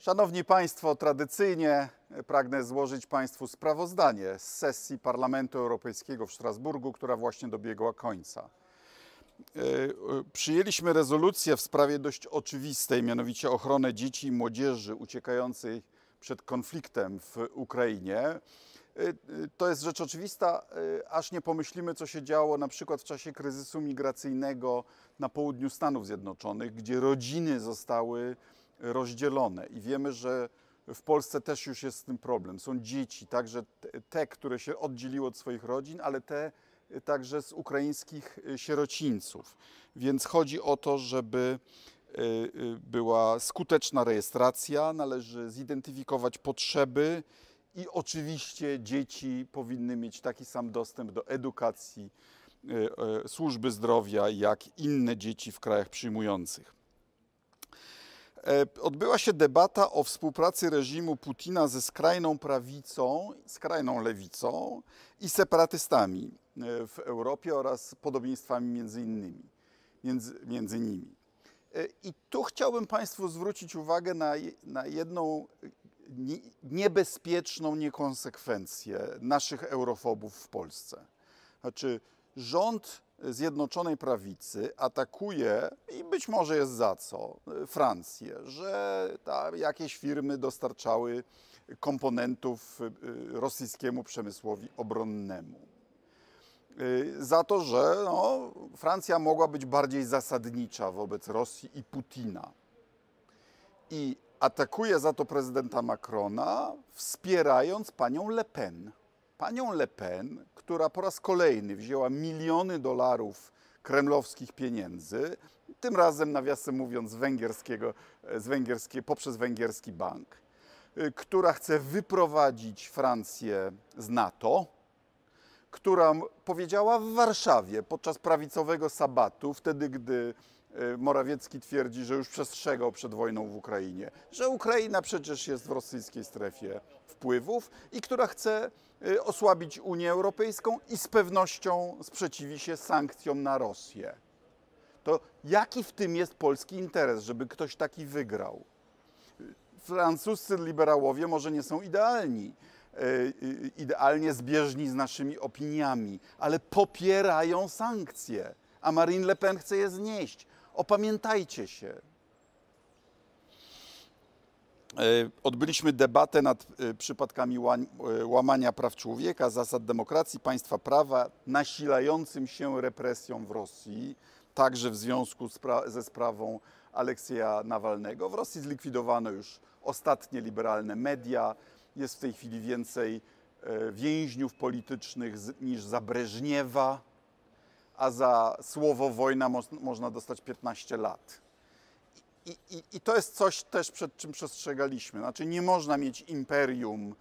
Szanowni Państwo, tradycyjnie pragnę złożyć Państwu sprawozdanie z sesji Parlamentu Europejskiego w Strasburgu, która właśnie dobiegła końca. Przyjęliśmy rezolucję w sprawie dość oczywistej, mianowicie ochronę dzieci i młodzieży uciekającej przed konfliktem w Ukrainie. To jest rzecz oczywista, aż nie pomyślimy, co się działo na przykład w czasie kryzysu migracyjnego na południu Stanów Zjednoczonych, gdzie rodziny zostały rozdzielone i wiemy, że w Polsce też już jest z tym problem. Są dzieci, także te, które się oddzieliły od swoich rodzin, ale te także z ukraińskich sierocińców. Więc chodzi o to, żeby była skuteczna rejestracja, należy zidentyfikować potrzeby i oczywiście dzieci powinny mieć taki sam dostęp do edukacji, służby zdrowia, jak inne dzieci w krajach przyjmujących. Odbyła się debata o współpracy reżimu Putina ze skrajną prawicą, skrajną lewicą i separatystami w Europie oraz podobieństwami między nimi. I tu chciałbym Państwu zwrócić uwagę na jedną niebezpieczną niekonsekwencję naszych eurofobów w Polsce. Znaczy rząd Zjednoczonej Prawicy atakuje, i być może jest za co, Francję, że jakieś firmy dostarczały komponentów rosyjskiemu przemysłowi obronnemu. Za to, że no, Francja mogła być bardziej zasadnicza wobec Rosji i Putina. I atakuje za to prezydenta Macrona, wspierając panią Le Pen. Panią Le Pen, która po raz kolejny wzięła miliony dolarów kremlowskich pieniędzy, tym razem nawiasem mówiąc poprzez węgierski bank, która chce wyprowadzić Francję z NATO, która powiedziała w Warszawie podczas prawicowego sabatu, wtedy gdy Morawiecki twierdzi, że już przestrzegał przed wojną w Ukrainie, że Ukraina przecież jest w rosyjskiej strefie wpływów i która chce osłabić Unię Europejską i z pewnością sprzeciwi się sankcjom na Rosję. To jaki w tym jest polski interes, żeby ktoś taki wygrał? Francuscy liberałowie może nie są idealnie zbieżni z naszymi opiniami, ale popierają sankcje, a Marine Le Pen chce je znieść. Opamiętajcie się. Odbyliśmy debatę nad przypadkami łamania praw człowieka, zasad demokracji, państwa prawa, nasilającym się represjom w Rosji, także w związku ze sprawą Aleksieja Nawalnego. W Rosji zlikwidowano już ostatnie liberalne media. Jest w tej chwili więcej więźniów politycznych niż za Breżniewa, a za słowo wojna można dostać 15 lat. I to jest coś też, przed czym przestrzegaliśmy. Znaczy nie można mieć imperium,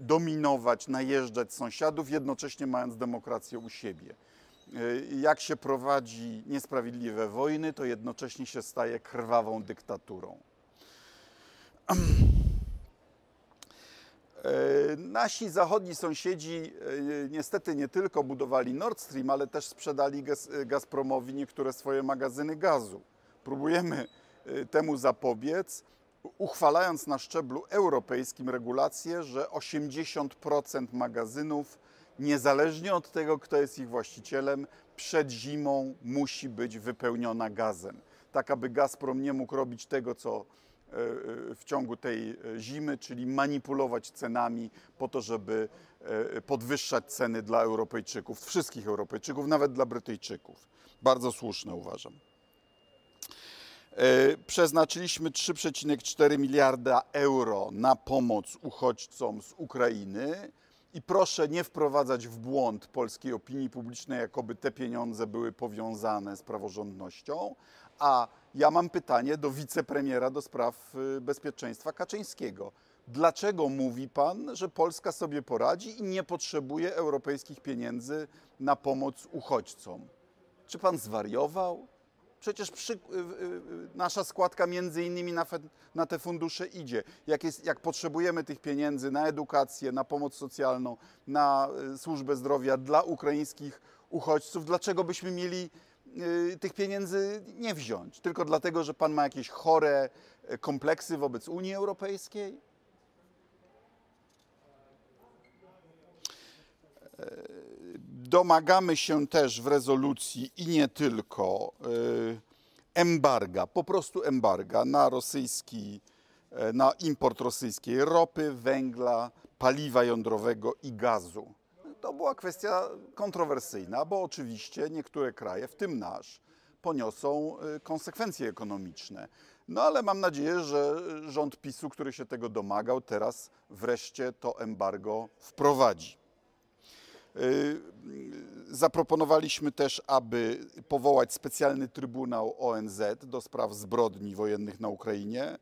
dominować, najeżdżać sąsiadów, jednocześnie mając demokrację u siebie. Jak się prowadzi niesprawiedliwe wojny, to jednocześnie się staje krwawą dyktaturą. Nasi zachodni sąsiedzi niestety nie tylko budowali Nord Stream, ale też sprzedali Gazpromowi niektóre swoje magazyny gazu. Próbujemy temu zapobiec, uchwalając na szczeblu europejskim regulację, że 80% magazynów, niezależnie od tego, kto jest ich właścicielem, przed zimą musi być wypełniona gazem. Tak, aby Gazprom nie mógł robić tego, co w ciągu tej zimy, czyli manipulować cenami po to, żeby podwyższać ceny dla Europejczyków, wszystkich Europejczyków, nawet dla Brytyjczyków. Bardzo słuszne, uważam. Przeznaczyliśmy 3,4 miliarda euro na pomoc uchodźcom z Ukrainy i proszę nie wprowadzać w błąd polskiej opinii publicznej, jakoby te pieniądze były powiązane z praworządnością, a ja mam pytanie do wicepremiera do spraw bezpieczeństwa Kaczyńskiego. Dlaczego mówi pan, że Polska sobie poradzi i nie potrzebuje europejskich pieniędzy na pomoc uchodźcom? Czy pan zwariował? Przecież nasza składka między innymi na te fundusze idzie. Jak potrzebujemy tych pieniędzy na edukację, na pomoc socjalną, na służbę zdrowia dla ukraińskich uchodźców, dlaczego byśmy mieli tych pieniędzy nie wziąć? Tylko dlatego, że pan ma jakieś chore kompleksy wobec Unii Europejskiej? Domagamy się też w rezolucji i nie tylko embarga, po prostu embarga na rosyjski, na import rosyjskiej ropy, węgla, paliwa jądrowego i gazu. To była kwestia kontrowersyjna, bo oczywiście niektóre kraje, w tym nasz, poniosą konsekwencje ekonomiczne. No ale mam nadzieję, że rząd PiS-u, który się tego domagał, teraz wreszcie to embargo wprowadzi. Zaproponowaliśmy też, aby powołać specjalny Trybunał ONZ do spraw zbrodni wojennych na Ukrainie,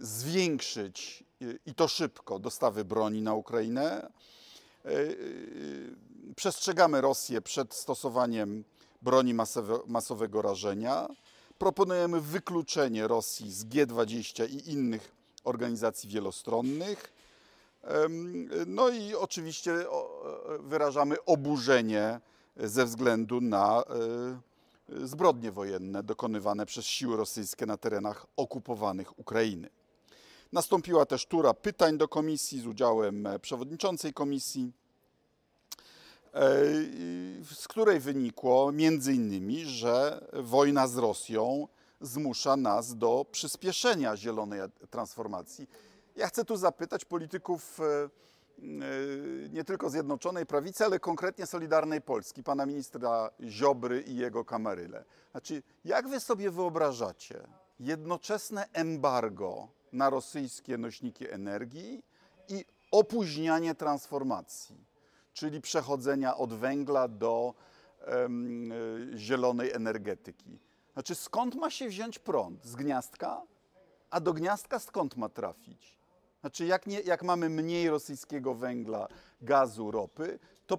zwiększyć, i to szybko, dostawy broni na Ukrainę. Przestrzegamy Rosję przed stosowaniem broni masowego rażenia. Proponujemy wykluczenie Rosji z G20 i innych organizacji wielostronnych. No i oczywiście wyrażamy oburzenie ze względu na zbrodnie wojenne dokonywane przez siły rosyjskie na terenach okupowanych Ukrainy. Nastąpiła też tura pytań do komisji z udziałem przewodniczącej komisji, z której wynikło między innymi, że wojna z Rosją zmusza nas do przyspieszenia zielonej transformacji. Ja chcę tu zapytać polityków nie tylko Zjednoczonej Prawicy, ale konkretnie Solidarnej Polski, pana ministra Ziobry i jego kameryle. Znaczy, jak wy sobie wyobrażacie jednoczesne embargo na rosyjskie nośniki energii i opóźnianie transformacji, czyli przechodzenia od węgla do zielonej energetyki? Znaczy, skąd ma się wziąć prąd? Z gniazdka? A do gniazdka skąd ma trafić? Znaczy, jak mamy mniej rosyjskiego węgla, gazu, ropy, to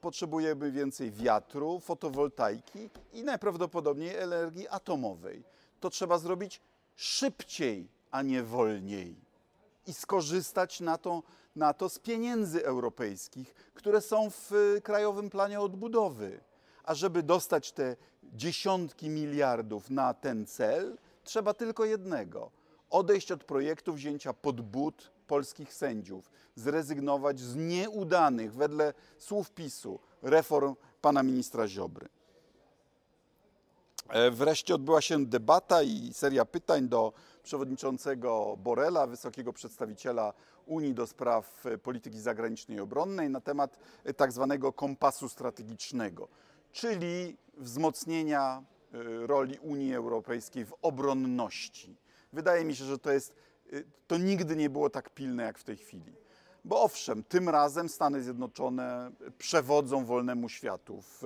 potrzebujemy więcej wiatru, fotowoltaiki i najprawdopodobniej energii atomowej. To trzeba zrobić szybciej, a nie wolniej. I skorzystać na to z pieniędzy europejskich, które są w Krajowym Planie Odbudowy. A żeby dostać te dziesiątki miliardów na ten cel, trzeba tylko jednego. Odejść od projektu wzięcia pod but polskich sędziów. Zrezygnować z nieudanych, wedle słów PiS-u, reform pana ministra Ziobry. Wreszcie odbyła się debata i seria pytań do przewodniczącego Borrella, wysokiego przedstawiciela Unii do spraw polityki zagranicznej i obronnej, na temat tak zwanego kompasu strategicznego, czyli wzmocnienia roli Unii Europejskiej w obronności. Wydaje mi się, że to nigdy nie było tak pilne jak w tej chwili. Bo owszem, tym razem Stany Zjednoczone przewodzą wolnemu światu w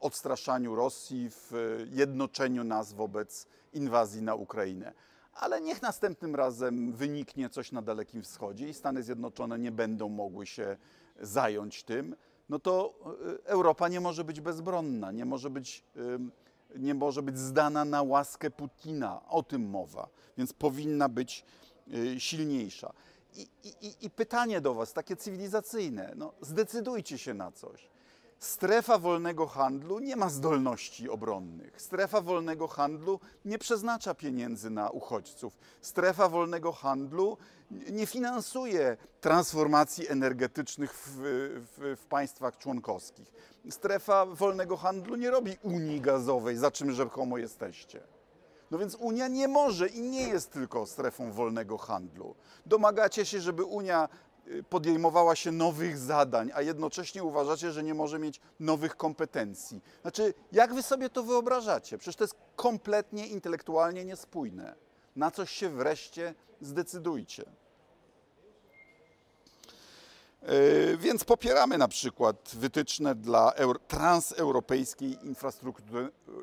odstraszaniu Rosji, w jednoczeniu nas wobec inwazji na Ukrainę. Ale niech następnym razem wyniknie coś na Dalekim Wschodzie i Stany Zjednoczone nie będą mogły się zająć tym, no to Europa nie może być bezbronna, nie może być zdana na łaskę Putina. O tym mowa, więc powinna być silniejsza. I pytanie do was, takie cywilizacyjne, no, zdecydujcie się na coś. Strefa wolnego handlu nie ma zdolności obronnych. Strefa wolnego handlu nie przeznacza pieniędzy na uchodźców. Strefa wolnego handlu nie finansuje transformacji energetycznych w państwach członkowskich. Strefa wolnego handlu nie robi Unii Gazowej, za czym rzekomo jesteście. No więc Unia nie może i nie jest tylko strefą wolnego handlu. Domagacie się, żeby Unia podejmowała się nowych zadań, a jednocześnie uważacie, że nie może mieć nowych kompetencji. Znaczy, jak wy sobie to wyobrażacie? Przecież to jest kompletnie intelektualnie niespójne. Na coś się wreszcie zdecydujcie. Więc popieramy na przykład wytyczne dla transeuropejskiej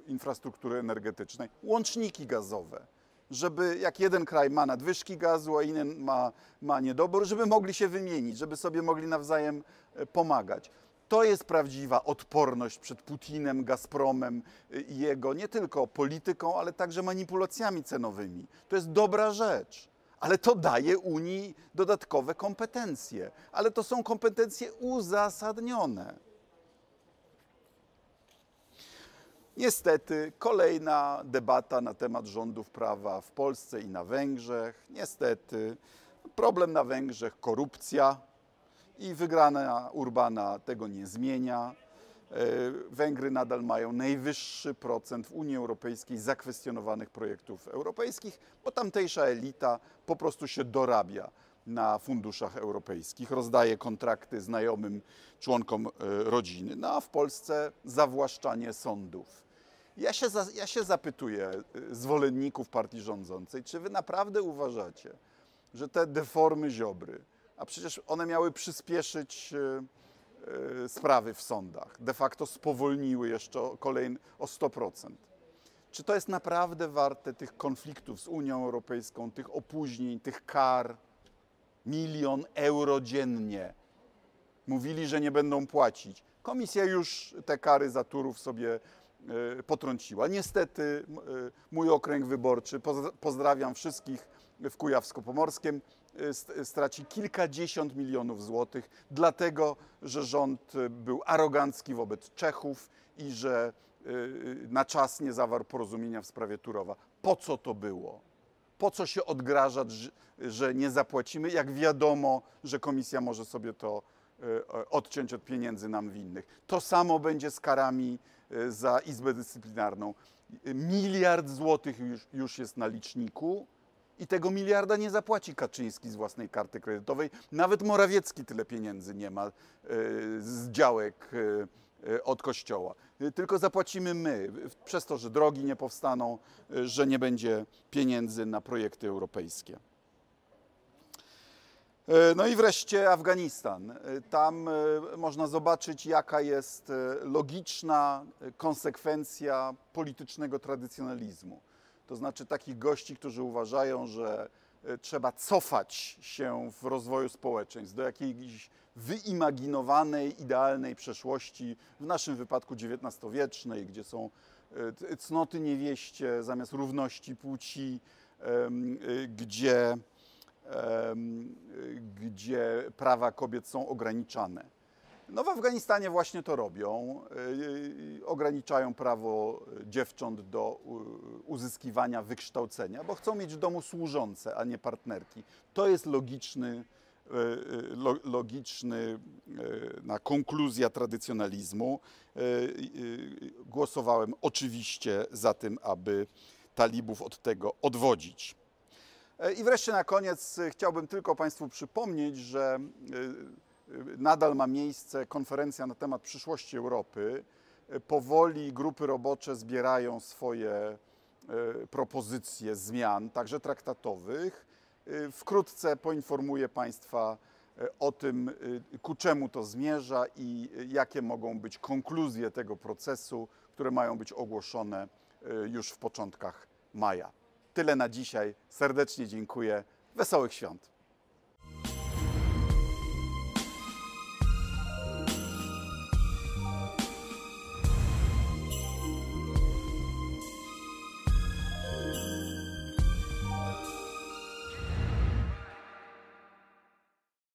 infrastruktury energetycznej, łączniki gazowe, żeby jak jeden kraj ma nadwyżki gazu, a inny ma niedobór, żeby mogli się wymienić, żeby sobie mogli nawzajem pomagać. To jest prawdziwa odporność przed Putinem, Gazpromem i jego nie tylko polityką, ale także manipulacjami cenowymi. To jest dobra rzecz, ale to daje Unii dodatkowe kompetencje, ale to są kompetencje uzasadnione. Niestety kolejna debata na temat rządów prawa w Polsce i na Węgrzech. Niestety problem na Węgrzech, korupcja i wygrana Urbana tego nie zmienia. Węgry nadal mają najwyższy procent w Unii Europejskiej zakwestionowanych projektów europejskich, bo tamtejsza elita po prostu się dorabia na funduszach europejskich, rozdaje kontrakty znajomym członkom rodziny, no a w Polsce zawłaszczanie sądów. Ja się zapytuję zwolenników partii rządzącej, czy wy naprawdę uważacie, że te deformy Ziobry, a przecież one miały przyspieszyć sprawy w sądach, de facto spowolniły jeszcze kolejne o 100%. Czy to jest naprawdę warte tych konfliktów z Unią Europejską, tych opóźnień, tych kar? 1 000 000 euro dziennie. Mówili, że nie będą płacić. Komisja już te kary za Turów sobie potrąciła. Niestety mój okręg wyborczy, pozdrawiam wszystkich w Kujawsko-Pomorskim, straci kilkadziesiąt milionów złotych, dlatego, że rząd był arogancki wobec Czechów i że na czas nie zawarł porozumienia w sprawie Turowa. Po co to było? Po co się odgrażać, że nie zapłacimy, jak wiadomo, że komisja może sobie to odciąć od pieniędzy nam winnych. To samo będzie z karami za Izbę Dyscyplinarną. 1 000 000 000 złotych już jest na liczniku i tego 1 000 000 000 nie zapłaci Kaczyński z własnej karty kredytowej. Nawet Morawiecki tyle pieniędzy nie ma z działek od Kościoła. Tylko zapłacimy my, przez to, że drogi nie powstaną, że nie będzie pieniędzy na projekty europejskie. No i wreszcie Afganistan. Tam można zobaczyć, jaka jest logiczna konsekwencja politycznego tradycjonalizmu. To znaczy takich gości, którzy uważają, że trzeba cofać się w rozwoju społeczeństw do jakiejś wyimaginowanej, idealnej przeszłości, w naszym wypadku XIX-wiecznej, gdzie są cnoty niewieście zamiast równości płci, gdzie prawa kobiet są ograniczane. No w Afganistanie właśnie to robią. Ograniczają prawo dziewcząt do uzyskiwania wykształcenia, bo chcą mieć w domu służące, a nie partnerki. To jest logiczna konkluzja tradycjonalizmu. Głosowałem oczywiście za tym, aby talibów od tego odwodzić. I wreszcie na koniec chciałbym tylko Państwu przypomnieć, że nadal ma miejsce konferencja na temat przyszłości Europy. Powoli grupy robocze zbierają swoje propozycje zmian, także traktatowych. Wkrótce poinformuję Państwa o tym, ku czemu to zmierza i jakie mogą być konkluzje tego procesu, które mają być ogłoszone już w początkach maja. Tyle na dzisiaj. Serdecznie dziękuję. Wesołych świąt.